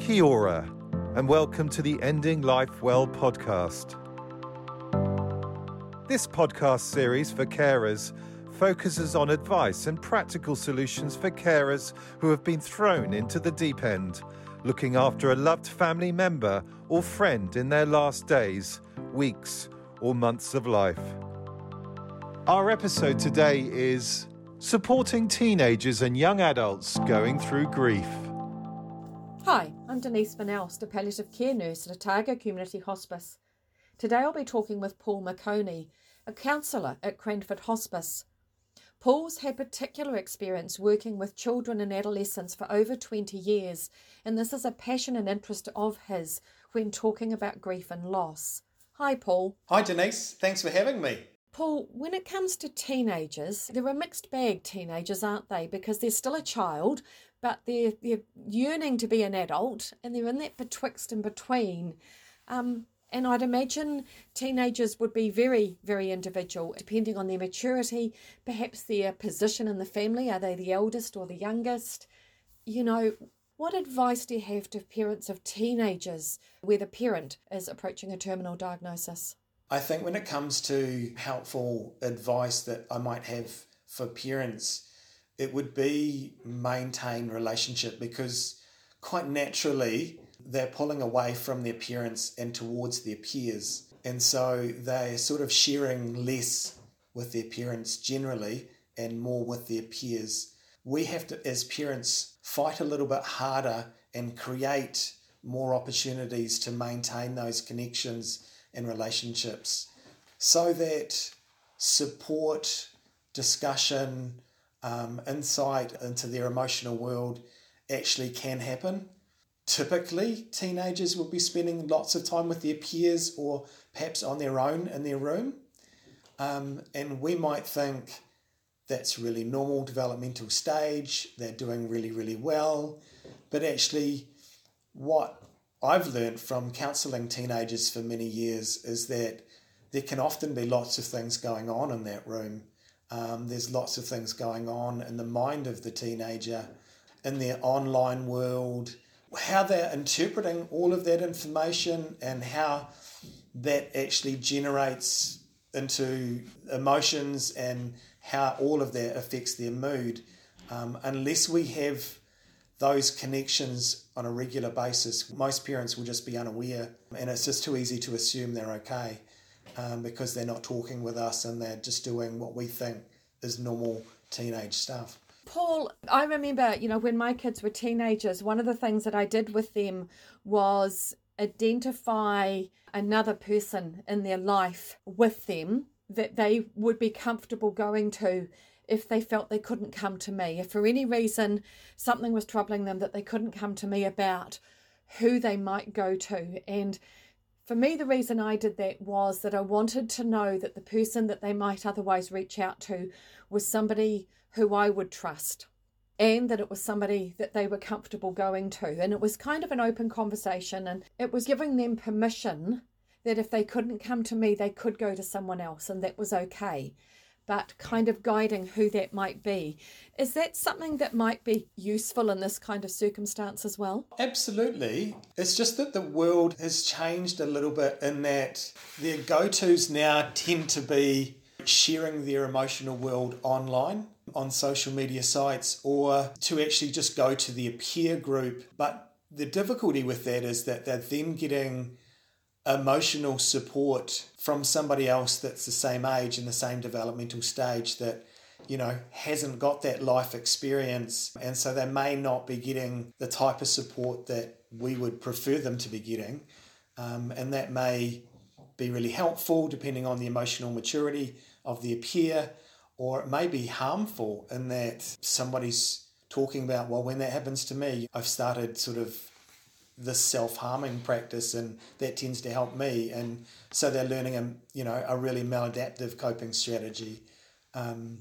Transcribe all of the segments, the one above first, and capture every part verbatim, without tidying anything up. Kia ora, and welcome to the Ending Life Well podcast. This podcast series for carers focuses on advice and practical solutions for carers who have been thrown into the deep end, looking after a loved family member or friend in their last days, weeks, or months of life. Our episode today is supporting teenagers and young adults going through grief. Hi, I'm Denise Van Elst, a palliative care nurse at Otago Community Hospice. Today I'll be talking with Paul McOnie, a counsellor at Cranford Hospice. Paul's had particular experience working with children and adolescents for over twenty years, and this is a passion and interest of his when talking about grief and loss. Hi, Paul. Hi, Denise. Thanks for having me. Paul, when it comes to teenagers, they're a mixed bag, teenagers, aren't they? Because they're still a child, but they're, they're yearning to be an adult, and they're in that betwixt and between. Um, and I'd imagine teenagers would be very, very individual, depending on their maturity, perhaps their position in the family. Are they the eldest or the youngest? You know, what advice do you have to parents of teenagers where the parent is approaching a terminal diagnosis? I think when it comes to helpful advice that I might have for parents, it would be maintain relationship, because quite naturally they're pulling away from their parents and towards their peers. And so they're sort of sharing less with their parents generally and more with their peers. We have to, as parents, fight a little bit harder and create more opportunities to maintain those connections and relationships, so that support, discussion, um, insight into their emotional world actually can happen. Typically, teenagers will be spending lots of time with their peers or perhaps on their own in their room. Um, and we might think that's really normal developmental stage, they're doing really, really well. But actually, what I've learned from counselling teenagers for many years is that there can often be lots of things going on in that room. Um, there's lots of things going on in the mind of the teenager, in their online world, how they're interpreting all of that information and how that actually generates into emotions and how all of that affects their mood. Um, unless we have those connections on a regular basis, most parents will just be unaware, and it's just too easy to assume they're okay um, because they're not talking with us and they're just doing what we think is normal teenage stuff. Paul, I remember, you know, when my kids were teenagers, one of the things that I did with them was identify another person in their life with them that they would be comfortable going to if they felt they couldn't come to me. If for any reason something was troubling them that they couldn't come to me about, who they might go to. And for me, the reason I did that was that I wanted to know that the person that they might otherwise reach out to was somebody who I would trust, and that it was somebody that they were comfortable going to. And it was kind of an open conversation, and it was giving them permission that if they couldn't come to me, they could go to someone else, and that was okay. But kind of guiding who that might be. Is that something that might be useful in this kind of circumstance as well? Absolutely. It's just that the world has changed a little bit in that their go-tos now tend to be sharing their emotional world online, on social media sites, or to actually just go to their peer group. But the difficulty with that is that they're then getting emotional support from somebody else that's the same age and the same developmental stage that, you know, hasn't got that life experience. And so they may not be getting the type of support that we would prefer them to be getting. Um, and that may be really helpful depending on the emotional maturity of their peer, or it may be harmful in that somebody's talking about, well, when that happens to me, I've started sort of this self-harming practice, and that tends to help me. And so they're learning a, you know, a really maladaptive coping strategy. Um,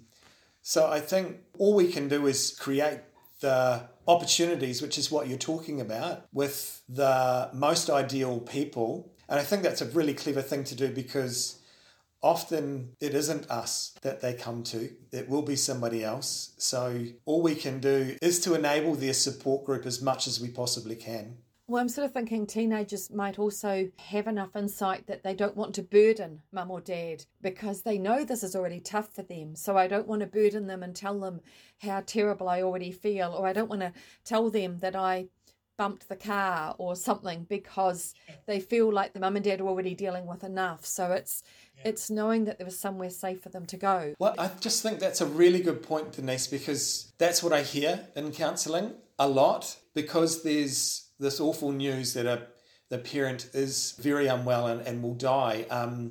so I think all we can do is create the opportunities, which is what you're talking about, with the most ideal people. And I think that's a really clever thing to do, because often it isn't us that they come to. It will be somebody else. So all we can do is to enable their support group as much as we possibly can. Well, I'm sort of thinking teenagers might also have enough insight that they don't want to burden mum or dad because they know this is already tough for them. So I don't want to burden them and tell them how terrible I already feel, or I don't want to tell them that I bumped the car or something, because they feel like the mum and dad are already dealing with enough. So it's yeah. it's knowing that there was somewhere safe for them to go. Well, I just think that's a really good point, Denise, because that's what I hear in counselling a lot, because there's this awful news that a the parent is very unwell and, and will die. Um,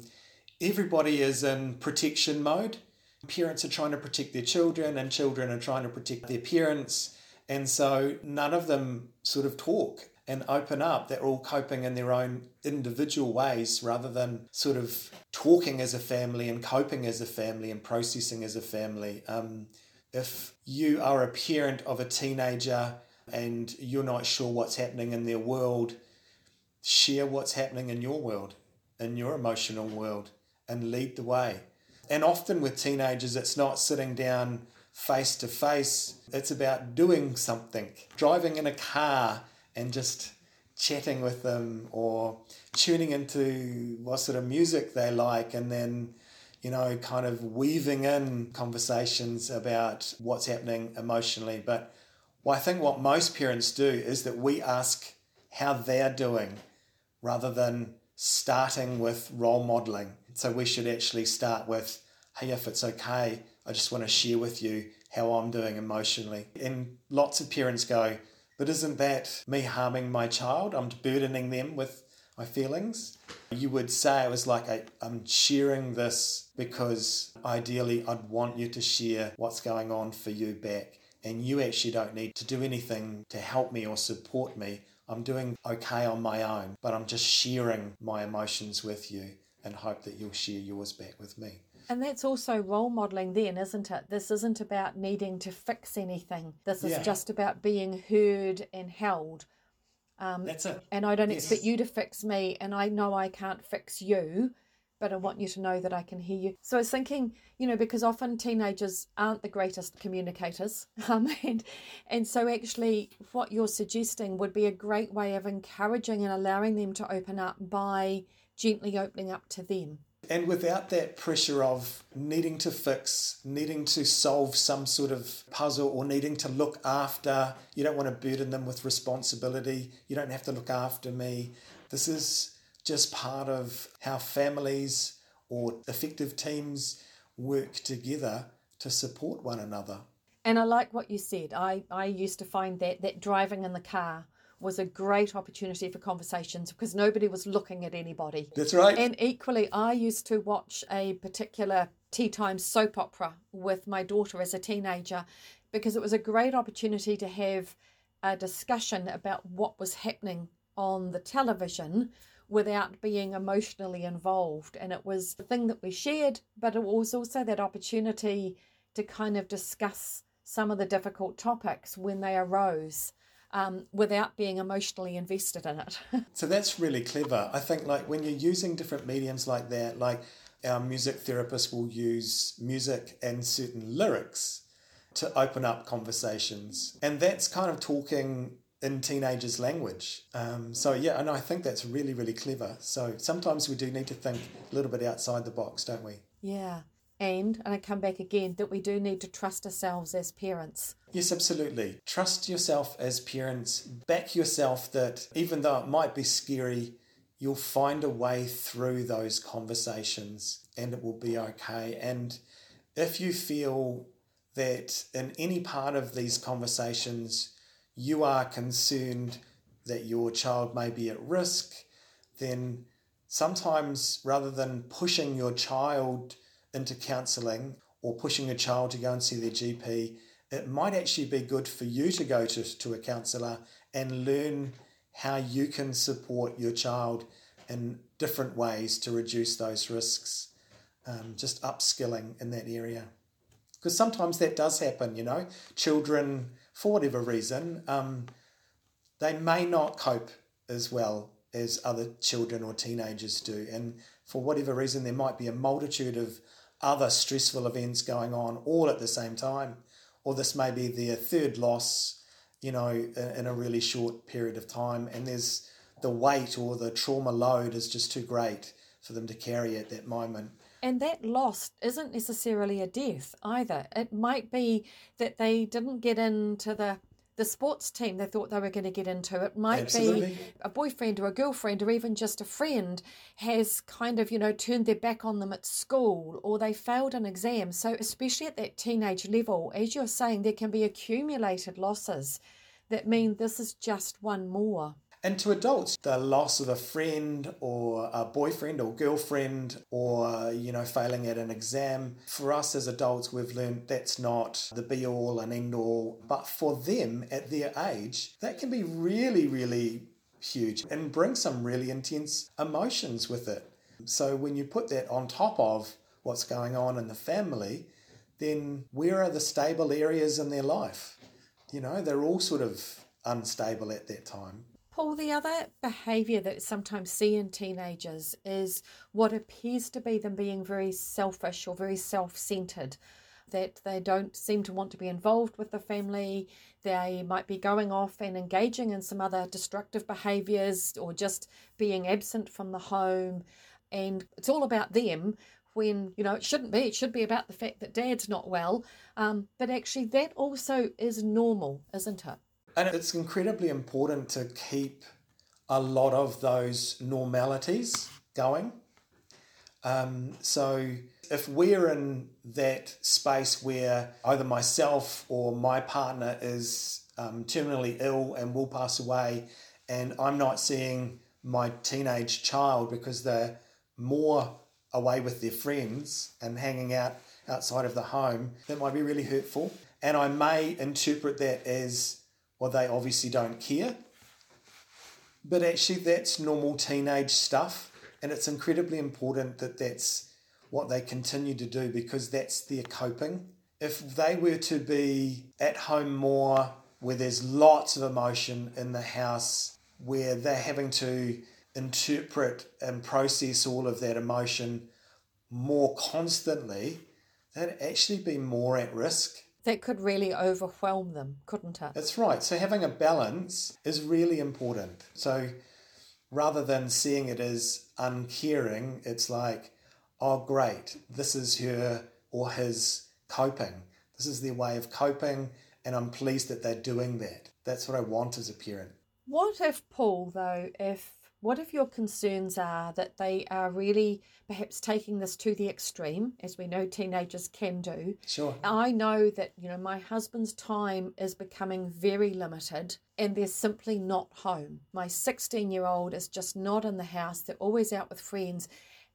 everybody is in protection mode. Parents are trying to protect their children, and children are trying to protect their parents. And so none of them sort of talk and open up. They're all coping in their own individual ways, rather than sort of talking as a family and coping as a family and processing as a family. Um, if you are a parent of a teenager and you're not sure what's happening in their world, share what's happening in your world, in your emotional world, and lead the way. And often with teenagers, it's not sitting down face to face, it's about doing something, driving in a car and just chatting with them, or tuning into what sort of music they like, and then, you know, kind of weaving in conversations about what's happening emotionally. But well, I think what most parents do is that we ask how they're doing rather than starting with role modeling. So we should actually start with, hey, if it's okay, I just want to share with you how I'm doing emotionally. And lots of parents go, but isn't that me harming my child? I'm burdening them with my feelings. You would say it was like, I, I'm sharing this because ideally I'd want you to share what's going on for you back. And you actually don't need to do anything to help me or support me. I'm doing okay on my own, but I'm just sharing my emotions with you and hope that you'll share yours back with me. And that's also role modelling then, isn't it? This isn't about needing to fix anything. This is yeah. just about being heard and held. Um, that's it. And I don't yes. expect you to fix me, and I know I can't fix you, but I want you to know that I can hear you. So I was thinking, you know, because often teenagers aren't the greatest communicators. Um, and, and so actually what you're suggesting would be a great way of encouraging and allowing them to open up by gently opening up to them. And without that pressure of needing to fix, needing to solve some sort of puzzle, or needing to look after, you don't want to burden them with responsibility. You don't have to look after me. This is just part of how families or effective teams work together to support one another. And I like what you said. I, I used to find that that driving in the car was a great opportunity for conversations because nobody was looking at anybody. That's right. And equally, I used to watch a particular tea time soap opera with my daughter as a teenager because it was a great opportunity to have a discussion about what was happening on the television without being emotionally involved. And it was the thing that we shared, but it was also that opportunity to kind of discuss some of the difficult topics when they arose. Um, without being emotionally invested in it. So that's really clever. I think like when you're using different mediums like that, like our music therapist will use music and certain lyrics to open up conversations. And that's kind of talking in teenagers' language. Um, so yeah, and I think that's really, really clever. So sometimes we do need to think a little bit outside the box, don't we? Yeah. And, and I come back again, that we do need to trust ourselves as parents. Yes, absolutely. Trust yourself as parents. Back yourself that even though it might be scary, you'll find a way through those conversations and it will be okay. And if you feel that in any part of these conversations you are concerned that your child may be at risk, then sometimes rather than pushing your child into counselling or pushing a child to go and see their G P, it might actually be good for you to go to, to a counsellor and learn how you can support your child in different ways to reduce those risks, um, just upskilling in that area. Because sometimes that does happen, you know. Children, for whatever reason, um, they may not cope as well as other children or teenagers do. And for whatever reason, there might be a multitude of other stressful events going on all at the same time, or this may be their third loss you know, in, in a really short period of time. And there's the weight or the trauma load is just too great for them to carry at that moment. And that loss isn't necessarily a death either. It might be that they didn't get into the, the sports team they thought they were going to get into. It might Absolutely. Be a boyfriend or a girlfriend or even just a friend has kind of, you know, turned their back on them at school, or they failed an exam. So especially at that teenage level, as you're saying, there can be accumulated losses that mean this is just one more. And to adults, the loss of a friend or a boyfriend or girlfriend or, you know, failing at an exam, for us as adults, we've learned that's not the be-all and end-all. But for them, at their age, that can be really, really huge and bring some really intense emotions with it. So when you put that on top of what's going on in the family, then where are the stable areas in their life? You know, they're all sort of unstable at that time. Paul, the other behaviour that I sometimes see in teenagers is what appears to be them being very selfish or very self-centred, that they don't seem to want to be involved with the family. They might be going off and engaging in some other destructive behaviours or just being absent from the home. And it's all about them when, you know, it shouldn't be. It should be about the fact that dad's not well. Um, but actually that also is normal, isn't it? And it's incredibly important to keep a lot of those normalities going. Um, so if we're in that space where either myself or my partner is um, terminally ill and will pass away, and I'm not seeing my teenage child because they're more away with their friends and hanging out outside of the home, that might be really hurtful. And I may interpret that as, well, they obviously don't care. But actually, that's normal teenage stuff. And it's incredibly important that that's what they continue to do, because that's their coping. If they were to be at home more, where there's lots of emotion in the house, where they're having to interpret and process all of that emotion more constantly, they'd actually be more at risk. That could really overwhelm them, couldn't it? That's right. So having a balance is really important. So rather than seeing it as uncaring, it's like, oh, great, this is her or his coping. This is their way of coping, and I'm pleased that they're doing that. That's what I want as a parent. What if, Paul, though, if what if your concerns are that they are really perhaps taking this to the extreme, as we know teenagers can do? Sure. I know that, you know, my husband's time is becoming very limited and they're simply not home. My sixteen-year-old is just not in the house. They're always out with friends.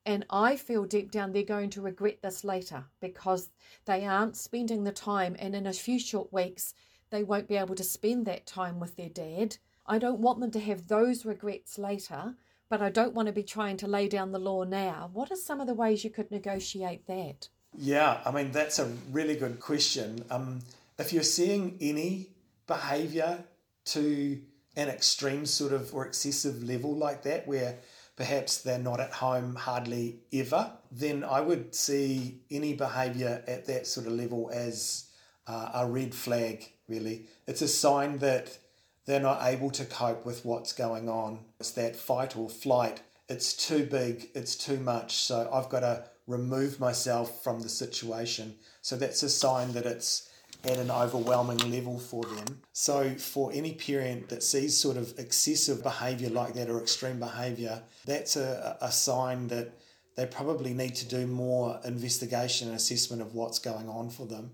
And I feel deep down they're going to regret this later because they aren't spending the time, and in a few short weeks they won't be able to spend that time with their dad. I don't want them to have those regrets later, but I don't want to be trying to lay down the law now. What are some of the ways you could negotiate that? Yeah, I mean, that's a really good question. Um, if you're seeing any behaviour to an extreme sort of or excessive level like that, where perhaps they're not at home hardly ever, then I would see any behaviour at that sort of level as uh, a red flag, really. It's a sign that they're not able to cope with what's going on. It's that fight or flight. It's too big, it's too much, so I've got to remove myself from the situation. So that's a sign that it's at an overwhelming level for them. So for any parent that sees sort of excessive behaviour like that or extreme behaviour, that's a, a sign that they probably need to do more investigation and assessment of what's going on for them.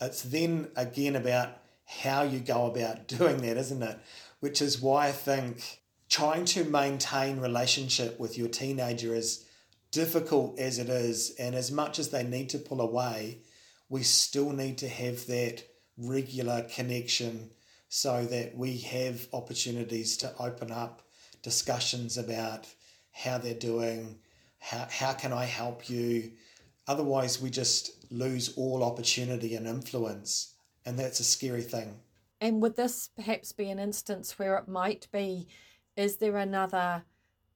It's then again about how you go about doing that, isn't it? Which is why I think trying to maintain relationship with your teenager, as difficult as it is and as much as they need to pull away, we still need to have that regular connection so that we have opportunities to open up discussions about how they're doing, how, how can I help you? Otherwise, we just lose all opportunity and influence. And that's a scary thing. And would this perhaps be an instance where it might be, is there another,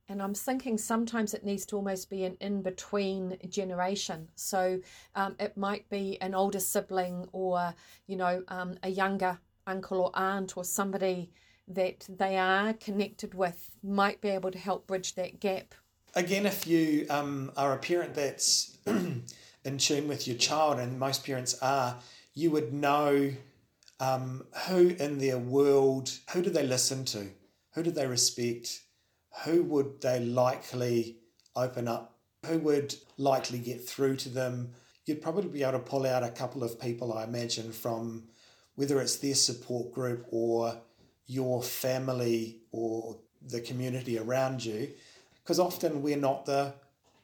and I'm thinking sometimes it needs to almost be an in-between generation. So um, it might be an older sibling or, you know, um, a younger uncle or aunt or somebody that they are connected with might be able to help bridge that gap. Again, if you um, are a parent that's in tune with your child, and most parents are, you would know um, who in their world, who do they listen to, who do they respect, who would they likely open up, who would likely get through to them. You'd probably be able to pull out a couple of people, I imagine, from whether it's their support group or your family or the community around you, because often we're not the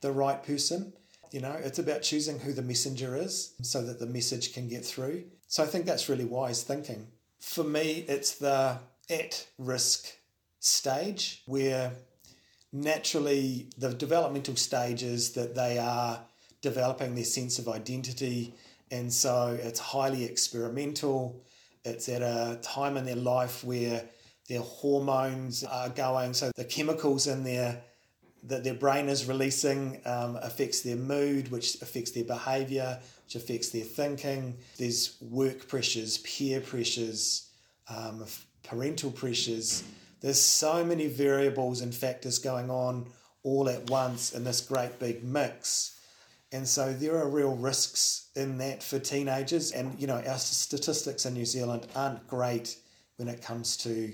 the right person. You know, it's about choosing who the messenger is so that the message can get through. So I think that's really wise thinking. For me, it's the at-risk stage, where naturally the developmental stage is that they are developing their sense of identity, and so it's highly experimental. It's at a time in their life where their hormones are going, so the chemicals in their that their brain is releasing um, affects their mood, which affects their behaviour, which affects their thinking. There's work pressures, peer pressures, um, parental pressures. There's so many variables and factors going on all at once in this great big mix. And so there are real risks in that for teenagers. And, you know, our statistics in New Zealand aren't great when it comes to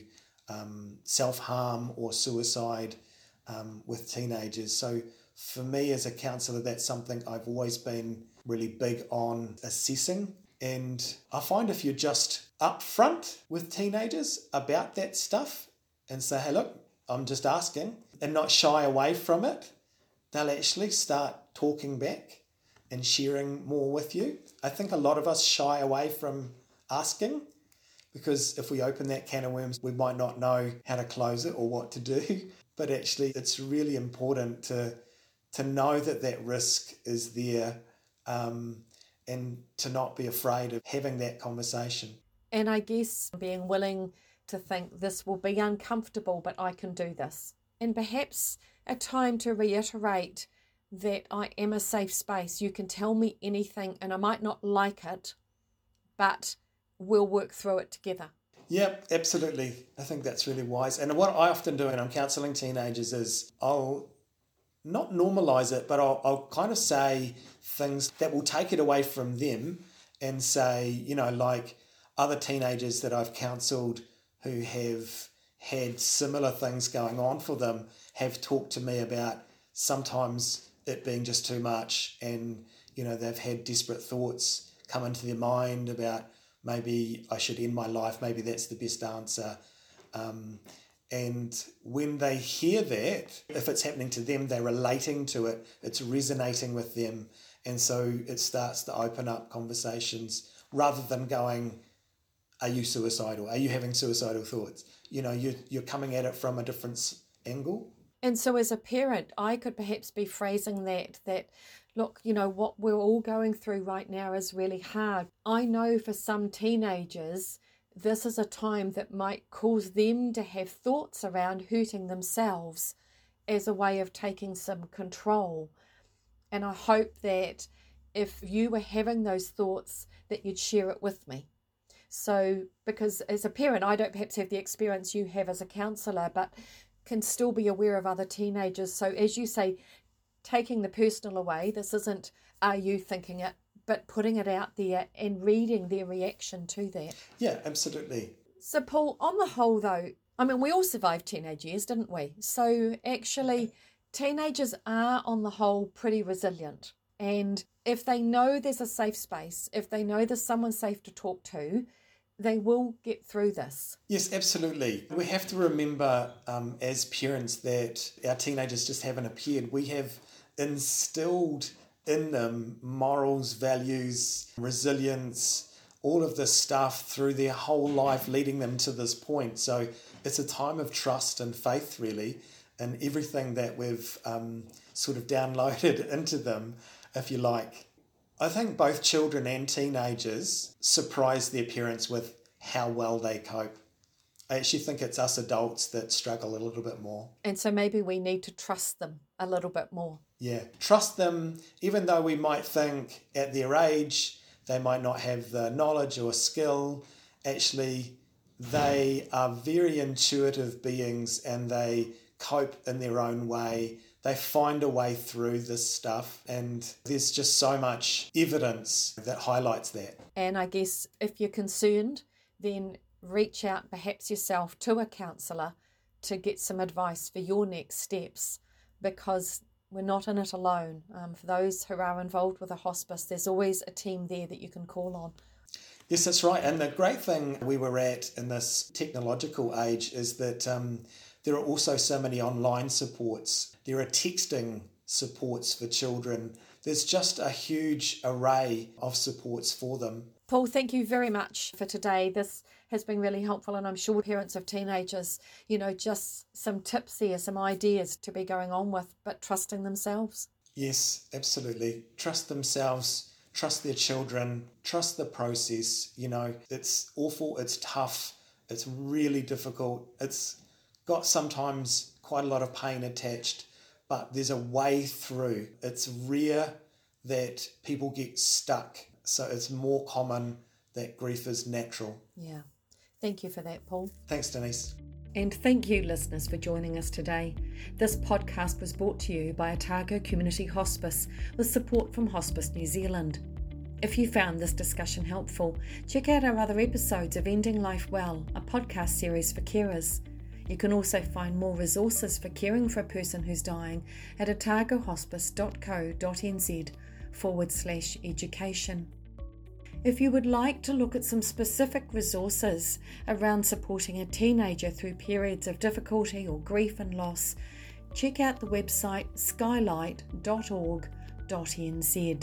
um, self-harm or suicide um, with teenagers. So for me as a counsellor, that's something I've always been really big on assessing. And I find if you're just upfront with teenagers about that stuff and say, hey, look, I'm just asking, and not shy away from it, they'll actually start talking back and sharing more with you. I think a lot of us shy away from asking because if we open that can of worms, we might not know how to close it or what to do. But actually, it's really important to to know that that risk is there um, and to not be afraid of having that conversation. And I guess being willing to think this will be uncomfortable, but I can do this. And perhaps a time to reiterate that I am a safe space. You can tell me anything and I might not like it, but we'll work through it together. Yep, absolutely. I think that's really wise. And what I often do when I'm counselling teenagers is I'll not normalise it, but I'll, I'll kind of say things that will take it away from them and say, you know, like other teenagers that I've counselled who have had similar things going on for them have talked to me about sometimes it being just too much, and you know they've had desperate thoughts come into their mind about maybe I should end my life, maybe that's the best answer. Um, and when they hear that, if it's happening to them, they're relating to it, it's resonating with them, and so it starts to open up conversations rather than going, are you suicidal, are you having suicidal thoughts? You know, you're, you're coming at it from a different angle. And so as a parent, I could perhaps be phrasing that, that, look, you know, what we're all going through right now is really hard. I know for some teenagers, this is a time that might cause them to have thoughts around hurting themselves as a way of taking some control. And I hope that if you were having those thoughts, that you'd share it with me. So, because as a parent, I don't perhaps have the experience you have as a counsellor, but can still be aware of other teenagers. So as you say, taking the personal away, this isn't are you thinking it, but putting it out there and reading their reaction to that. Yeah, absolutely. So Paul, on the whole though, I mean, we all survived teenage years, didn't we? So actually, teenagers are on the whole pretty resilient. And if they know there's a safe space, if they know there's someone safe to talk to, they will get through this. Yes, absolutely. We have to remember um, as parents that our teenagers just haven't appeared. We have instilled in them morals, values, resilience, all of this stuff through their whole life leading them to this point. So it's a time of trust and faith really, and everything that we've um, sort of downloaded into them, if you like. I think both children and teenagers surprise their parents with how well they cope. I actually think it's us adults that struggle a little bit more. And so maybe we need to trust them a little bit more. Yeah, trust them, even though we might think at their age they might not have the knowledge or skill, actually they are very intuitive beings and they cope in their own way. They find a way through this stuff, and there's just so much evidence that highlights that. And I guess if you're concerned, then reach out perhaps yourself to a counsellor to get some advice for your next steps, because we're not in it alone. Um, for those who are involved with a hospice, there's always a team there that you can call on. Yes, that's right. And the great thing we were at in this technological age is that um, there are also so many online supports. There are texting supports for children. There's just a huge array of supports for them. Paul, thank you very much for today. This has been really helpful, and I'm sure parents of teenagers, you know, just some tips there, some ideas to be going on with, but trusting themselves. Yes, absolutely. Trust themselves, trust their children, trust the process. You know, it's awful, it's tough, it's really difficult. It's got sometimes quite a lot of pain attached, but there's a way through. It's rare that people get stuck. So it's more common that grief is natural. Yeah. Thank you for that, Paul. Thanks, Denise. And thank you, listeners, for joining us today. This podcast was brought to you by Otago Community Hospice with support from Hospice New Zealand. If you found this discussion helpful, check out our other episodes of Ending Life Well, a podcast series for carers. You can also find more resources for caring for a person who's dying at otagohospice.co.nz forward slash education. If you would like to look at some specific resources around supporting a teenager through periods of difficulty or grief and loss, check out the website skylight dot org dot n z.